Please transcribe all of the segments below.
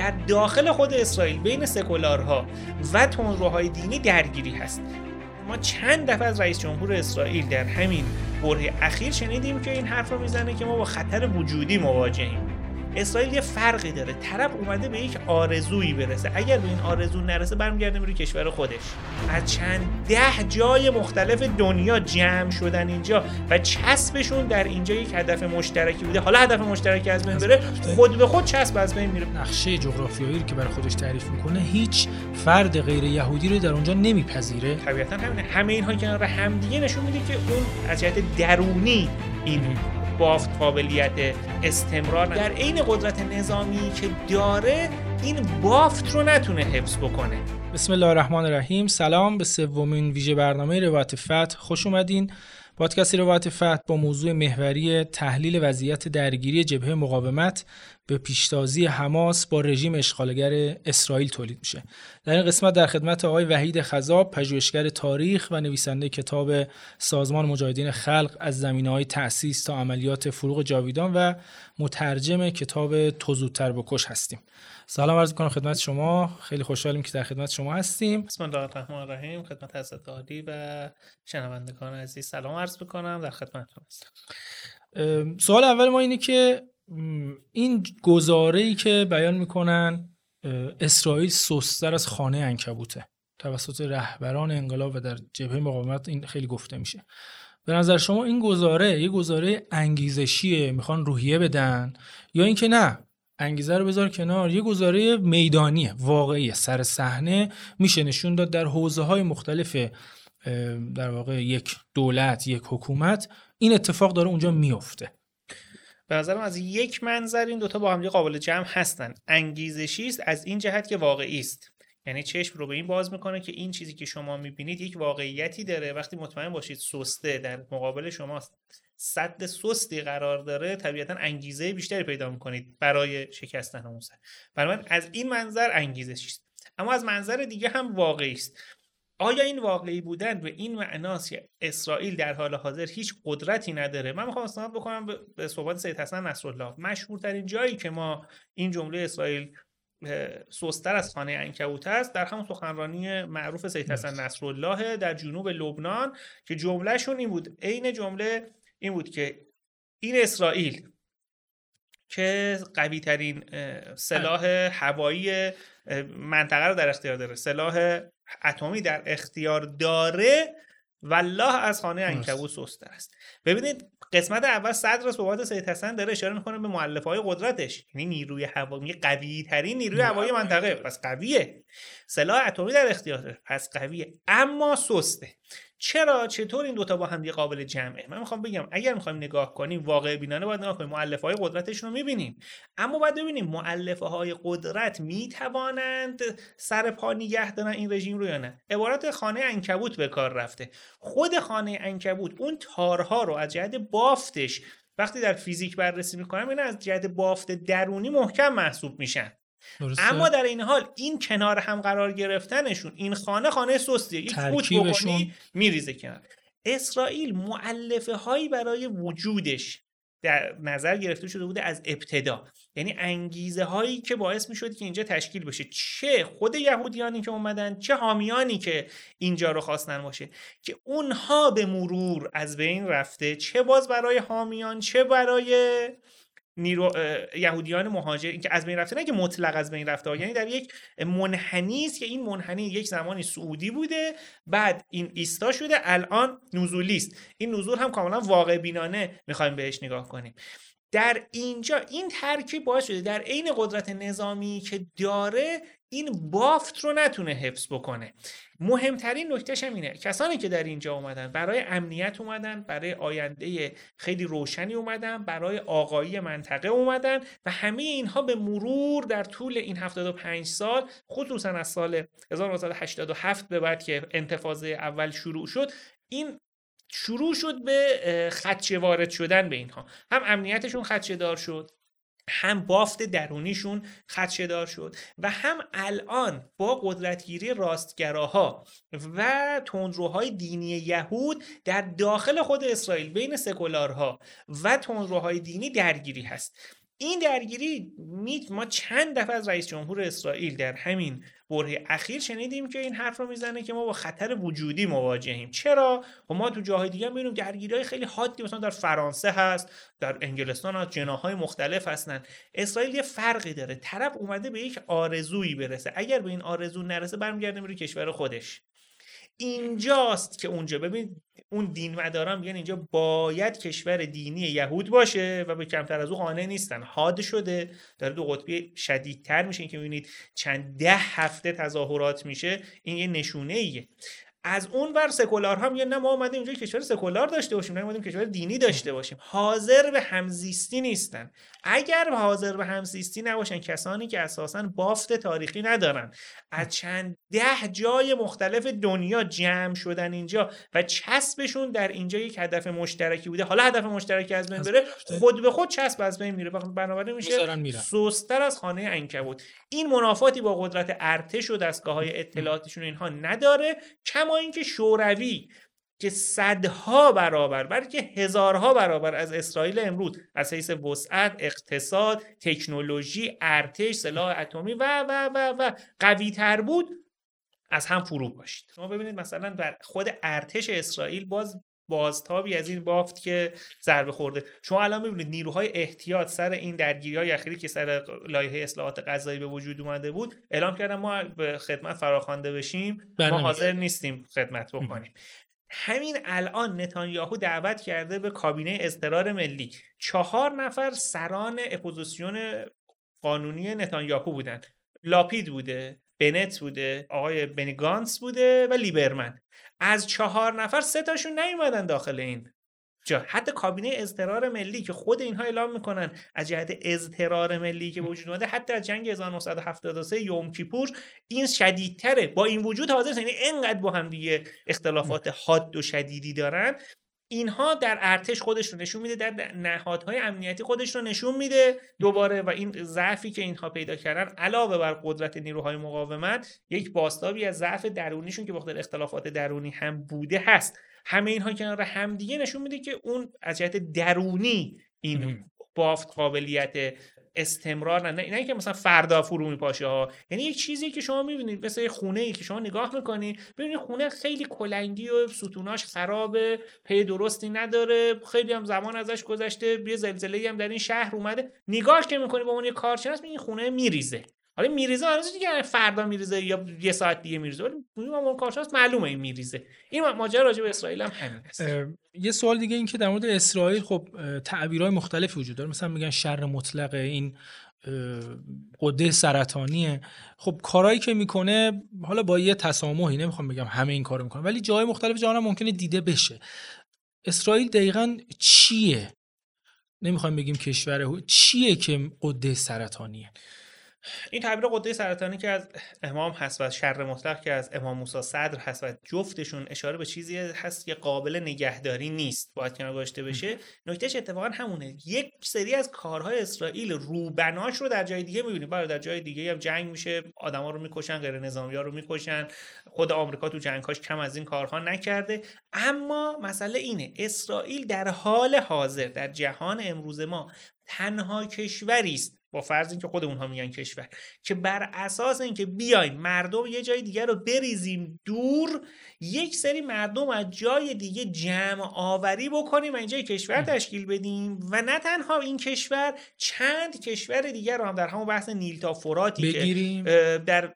در داخل خود اسرائیل بین سکولارها و تندروهای دینی درگیری هست. ما چند دفعه از رئیس جمهور اسرائیل در همین برهه اخیر شنیدیم که این حرف رو میزنه که ما با خطر وجودی مواجهیم. اسرائیل یه فرقی داره، طرف اومده به یک آرزویی برسه، اگر به این آرزو نرسه برمیگرده میره کشور خودش. از چند ده جای مختلف دنیا جمع شدن اینجا و چسبشون در اینجا یک هدف مشترکی بوده. حالا هدف مشترکی از بین بره، خود به خود چسب از بین میره. نقشه جغرافیایی که برای خودش تعریف میکنه هیچ فرد غیر یهودی رو در اونجا نمیپذیره. طبیعتا همه اینها کنار هم دیگه نشون میده که اون از جهت درونی این بافت قابلیت استمرار در این قدرت نظامی که داره این بافت رو نتونه حفظ بکنه. بسم الله الرحمن الرحیم. سلام به سومین ویژه برنامه روایت فتح خوش اومدین. پادکست روایت فتح با موضوع محوری تحلیل وضعیت درگیری جبهه مقاومت به پیشتازی حماس با رژیم اشغالگر اسرائیل تولید میشه. در این قسمت در خدمت آقای وحید خضاب، پژوهشگر تاریخ و نویسنده کتاب سازمان مجاهدین خلق از زمینه‌های تأسیس تا عملیات فروغ جاویدان و مترجم کتاب تو زودتر بکش هستیم. سلام عرض می‌کنم خدمت شما. خیلی خوشحالیم که در خدمت شما هستیم. بسم الله الرحمن الرحیم. خدمت حضرت عالی و شنوندگان عزیز سلام عرض می‌کنم. در خدمتتون هستم. سوال اول ما اینه که این گزاره‌ای که بیان می‌کنن اسرائیل سست‌تر از خانه عنکبوته توسط رهبران انقلاب و در جبهه مقاومت این خیلی گفته میشه. به نظر شما این گزاره یه گزاره انگیزشیه، میخوان روحیه بدن، یا اینکه نه انگیزه رو بذار کنار، یه گزاره میدانیه واقعیه سر صحنه میشه نشون داد در حوزه‌های مختلف در واقع یک دولت یک حکومت این اتفاق داره اونجا میفته؟ به نظرم از یک منظر این دوتا با هم قابل جمع هستن. انگیزشی است از این جهت که واقعی است، یعنی چشم رو به این باز میکنه که این چیزی که شما میبینید یک واقعیتی داره. وقتی مطمئن باشید سسته در مقابل شما سد سستی قرار داره، طبیعتا انگیزه بیشتری پیدا میکنید برای شکستن اون سد. بنابراین از این منظر انگیزشی است، اما از منظر دیگه هم واقعی است. آیا این واقعی بودن به این معناست که اسرائیل در حال حاضر هیچ قدرتی نداره؟ من میخوام استناد بکنم به صحبت سید حسن نصرالله. مشهورترین جایی که ما این جمله اسرائیل سست‌تر از خانه عنکبوت است در همون سخنرانی معروف سید حسن نصرالله در جنوب لبنان که جملهشون این بود، عین جمله این بود که این اسرائیل که قوی ترین سلاح هوایی منطقه رو در اختیار داره، سلاح اتمی در اختیار داره، والله از خانه عنکبوت سست‌تر است. ببینید قسمت اول صدر صحبت سید حسن داره اشاره میکنه به مؤلفه‌های قدرتش، یعنی نیروی هوایی، قوی ترین نیروی هوایی منطقه، پس قویه. سلاح اتمی در اختیار داره، پس قویه، اما سسته. چرا؟ چطور این دوتا با هم دیگه قابل جمعه؟ من میخوام بگم اگر میخوایم نگاه کنیم واقع بینانه باید نگاه کنیم، مؤلفه‌های قدرتشون رو میبینیم، اما باید ببینیم مؤلفه‌های قدرت میتوانند سر پا نگه دارن این رژیم رو یا نه. عبارت خانه عنکبوت به کار رفته. خود خانه عنکبوت اون تارها رو از جهت بافتش وقتی در فیزیک بررسی میکنم اینا از جهت بافت درونی محکم محسوب میشن. درسته. اما در این حال این کنار هم قرار گرفتنشون، این خانه سستیه، یک فوت بکنی میریزه کنار. اسرائیل مؤلفه هایی برای وجودش در نظر گرفته شده بوده از ابتدا، یعنی انگیزه هایی که باعث میشد که اینجا تشکیل بشه، چه خود یهودیانی که اومدن چه حامیانی که اینجا رو خواستن باشه، که اونها به مرور از بین رفته، چه باز برای حامیان چه برای یهودیان مهاجر که از بین رفته، نه که مطلق از بین رفته، یعنی در یک منحنی است که این منحنی یک زمانی سعودی بوده، بعد این ایستا شده، الان نزولی است. این نزول هم کاملا واقع بینانه میخوایم بهش نگاه کنیم. در اینجا این ترکیب باعث شده در عین قدرت نظامی که داره این بافت رو نتونه حفظ بکنه. مهمترین نکتهش هم اینه کسانی که در اینجا اومدن برای امنیت اومدن، برای آینده خیلی روشنی اومدن، برای آقایی منطقه اومدن و همه اینها به مرور در طول این 75 سال، خصوصا از سال 1987 به بعد که انتفاضه اول شروع شد، این شروع شد به خدشه وارد شدن به اینها. هم امنیتشون خدشه دار شد، هم بافت درونیشون خدشه دار شد و هم الان با قدرتگیری راستگراها و تندروهای دینی یهود در داخل خود اسرائیل بین سکولارها و تندروهای دینی درگیری هست. این درگیری ما چند دفعه از رئیس جمهور اسرائیل در همین برهه اخیر شنیدیم که این حرف رو میزنه که ما با خطر وجودی مواجهیم. چرا؟ و ما تو جاهای دیگه میبینیم درگیری‌های خیلی حادی، مثلا در فرانسه هست، در انگلستان از جناح‌های مختلف هستن. اسرائیل یه فرقی داره، طرف اومده به یک آرزویی برسه، اگر به این آرزو نرسه برمیگرده میره کشور خودش. اینجاست که اونجا ببین اون دینمدارا میگن اینجا باید کشور دینی یهود باشه و به کمتر از اون قانع نیستن. حاد شده، داره دو قطبی شدیدتر میشه. این که میبینید چند ده هفته تظاهرات میشه، این یه نشونه ایه. از اون ور سکولار ها میگن نه ما اومدیم اینجا کشور سکولار داشته باشیم، نه اومدیم کشور دینی داشته باشیم. حاضر به همزیستی نیستن. اگر حاضر به همزیستی نباشن کسانی که اساساً بافت تاریخی ندارن، از چند ده جای مختلف دنیا جمع شدن اینجا و چسبشون در اینجا یک هدف مشترکی بوده، حالا هدف مشترکی از بین بره، خود به خود چسب از بین میره، بنابراین میشه سوستر از خانه عنکبوت. این منافاتی با قدرت ارتش و دستگاه‌های اطلاعاتیشون اینها نداره، کما اینکه شوروی که صدها برابر بلکه هزارها برابر از اسرائیل امروز از حیث وسعت، اقتصاد، تکنولوژی، ارتش، سلاح اتمی و و و و قوی تر بود، از هم فرو پاشید. شما ببینید مثلا بر خود ارتش اسرائیل بازتابی از این بافت که ضربه خورده. شما الان می‌بینید نیروهای احتیاط سر این درگیری‌های اخیری که سر لایحه اصلاحات قضایی به وجود اومده بود اعلام کردن ما به خدمت فراخوانده بشیم، ما حاضر نیستیم خدمت بکنیم. همین الان نتانیاهو دعوت کرده به کابینه اضطرار ملی. 4 نفر سران اپوزیسیون قانونی نتانیاهو بودن. لاپید بوده، بنت بوده، آقای بنگانس بوده و لیبرمن. از 4 نفر 3 تاشون نیومدن داخل این جا. حتی کابینه اضطرار ملی که خود اینها اعلام میکنن از جهت اضطرار ملی که وجود اومده، حتی از جنگ 1973 یوم کیپور این شدیدتره. با این وجود حاضر، یعنی اینقدر با هم دیگه اختلافات حاد و شدیدی دارن. اینها در ارتش خودش رو نشون میده، در نهادهای امنیتی خودش رو نشون میده دوباره، و این ضعفی که اینها پیدا کردن علاوه بر قدرت نیروهای مقاومت، یک بازتابی از ضعف درونیشون که بخاطر اختلافات درونی هم بوده هست. همه اینها کنار هم دیگه نشون میده که اون از جهت درونی این بافت قابلیت استمرار نه اینکه مثلا فردا فرو میپاشه ها. یعنی یک چیزی که شما میبینید مثلا خونه ای که شما نگاه میکنی ببینید خونه خیلی کلنگی و ستوناش خرابه، پی درستی نداره، خیلی هم زمان ازش گذشته، یه زلزله‌ای هم در این شهر اومده، نگاهش که میکنی با اون یه کارشناس میگی خونه میریزه. حالا میریزه هنوز دیگه فردا میریزه یا یه ساعت دیگه میریزه، ولی اون کارشناس معلومه این میریزه. این ماجرا راجع به اسرائیل هم همین است. یه سوال دیگه این که در مورد اسرائیل خب تعبیرهای مختلفی وجود داره، مثلا میگن شر مطلق، این قده سرطانیه. خب کارهایی که میکنه، حالا با یه تسامحی، نمیخوام بگم همه این کارو میکنه، ولی جای مختلف جهان ممکنه دیده بشه. اسرائیل دقیقاً چیه؟ نمیخوام بگیم کشور چیه که قده سرطانیه. این تعبیر قده سرطانی که از امام هست و شر مطلق که از امام موسا صدر هست و جفتشون اشاره به چیزی هست که قابل نگهداری نیست، باید کنار گذاشته بشه. نکتهش اتفاقا همونه. یک سری از کارهای اسرائیل روبناش رو در جای دیگه می‌بینیم. برای در جای دیگه هم جنگ میشه، آدما رو می‌کشن، غیر نظامی‌ها رو می‌کشن. خود آمریکا تو جنگ‌هاش کم از این کارها نکرده. اما مسئله اینه، اسرائیل در حال حاضر در جهان امروز ما تنها کشوری است، با فرض اینکه خود اونها میگن کشور، که بر اساس اینکه بیایم مردم یه جای دیگه رو بریزیم دور، یک سری مردم از جای دیگه جمع آوری بکنیم و اینجا کشور تشکیل بدیم. و نه تنها این کشور، چند کشور دیگه رو هم در همون بحث نیل تا فراتی که در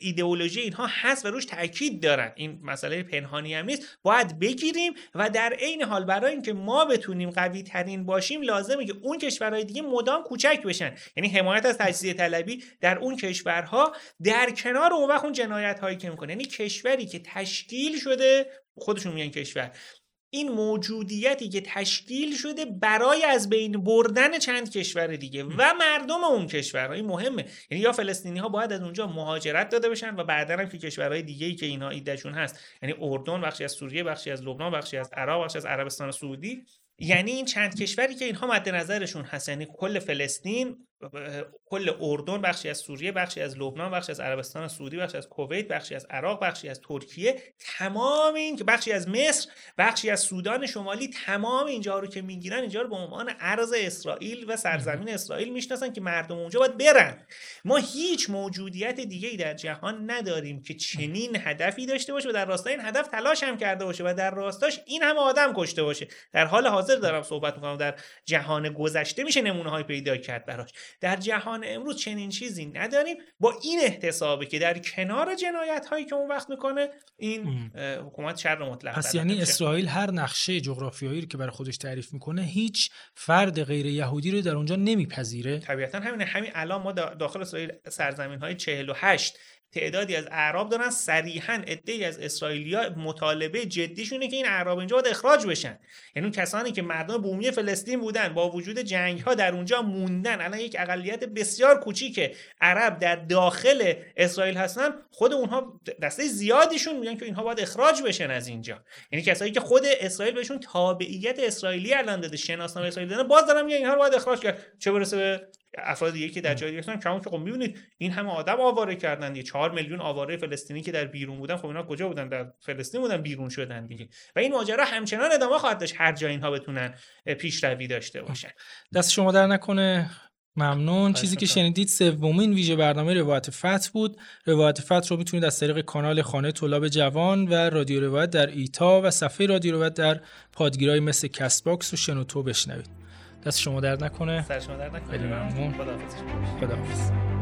ایدئولوژی اینها هست و روش تاکید دارن، این مسئله پنهانی هم نیست، باید بگیریم. و در عین حال برای اینکه ما بتونیم قوی ترین باشیم لازمه که اون کشورهای دیگه مدام کوچک بشن، یعنی حمایت از تجزیه طلبی در اون کشورها در کنار اون وقت اون جنایت هایی که میکنه. یعنی کشوری که تشکیل شده، خودشون میگن کشور، این موجودیتی که تشکیل شده برای از بین بردن چند کشور دیگه و مردم اون کشورها، این مهمه. یعنی یا فلسطینی‌ها باید از اونجا مهاجرت داده بشن و بعداً هم که کشورهای دیگه‌ای که اینا ایدهشون هست، یعنی اردن، بخشی از سوریه، بخشی از لبنان، بخشی از عراق، بخشی از عربستان سعودی، یعنی این چند کشوری که اینها مد نظرشون هست، یعنی کل فلسطین، کل اردن، بخشی از سوریه، بخشی از لبنان، بخشی از عربستان سعودی، بخشی از کویت، بخشی از عراق، بخشی از ترکیه، تمام این که بخشی از مصر، بخشی از سودان شمالی، تمام اینجا رو که میگیرن اینجا رو به عنوان ارض اسرائیل و سرزمین اسرائیل میشناسن که مردم اونجا باید برن. ما هیچ موجودیت دیگه‌ای در جهان نداریم که چنین هدفی داشته باشه و در راستای این هدف تلاش هم کرده باشه و در راستاش این همه آدم کشته باشه. در حال حاضر دارم صحبت می‌کنم، در جهان گذشته میشه نمونه‌های پیدا کرد براش، در جهان امروز چنین چیزی نداریم. با این احتسابی که در کنار جنایت هایی که اون وقت میکنه این حکومت شر مطلق. پس یعنی اسرائیل هر نقشه جغرافیایی که برای خودش تعریف میکنه هیچ فرد غیر یهودی رو در اونجا نمیپذیره. طبیعتا همین الان ما داخل اسرائیل سرزمین های 48 تعدادی از اعراب دارن صریحاً عده‌ای از اسرائیلی‌ها مطالبه جدیشونه که این اعراب اینجا باید اخراج بشن. یعنی کسانی که مردم بومی فلسطین بودن با وجود جنگ‌ها در اونجا موندن، الان یک اقلیت بسیار کوچیک عرب در داخل اسرائیل هستن، خود اونها دسته زیادیشون میگن که اینها باید اخراج بشن از اینجا. یعنی کسایی که خود اسرائیل بهشون تابعیت اسرائیلی الان داده، شناسنامه اسرائیل دادن، باز دارن میگن اینها رو باید اخراج کرد. چه برسه به افرادی که در جای دیگه هستن. چون که خب می‌بینید این همه آدم آواره کردن، 4 میلیون آواره فلسطینی که در بیرون بودن، خب اینا کجا بودن؟ در فلسطین بودن، بیرون شدن دیگه. و این ماجرا همچنان ادامه خواهد داشت هر جا اینها بتونن پیشروی داشته باشن. دست شما در نکنه. ممنون. چیزی که شنیدید سومین ویژه برنامه روایت فتح بود. روایت فتح رو میتونید از طریق کانال خانه طلاب جوان و رادیو روایت در ایتا و صفحه رادیو روایت در پادگیرهای مثل کست باکس و شنوتو بشنوید. دست شما درد نکنه. سر شما درد نکنه. خیلی ممنون. خداحافظ.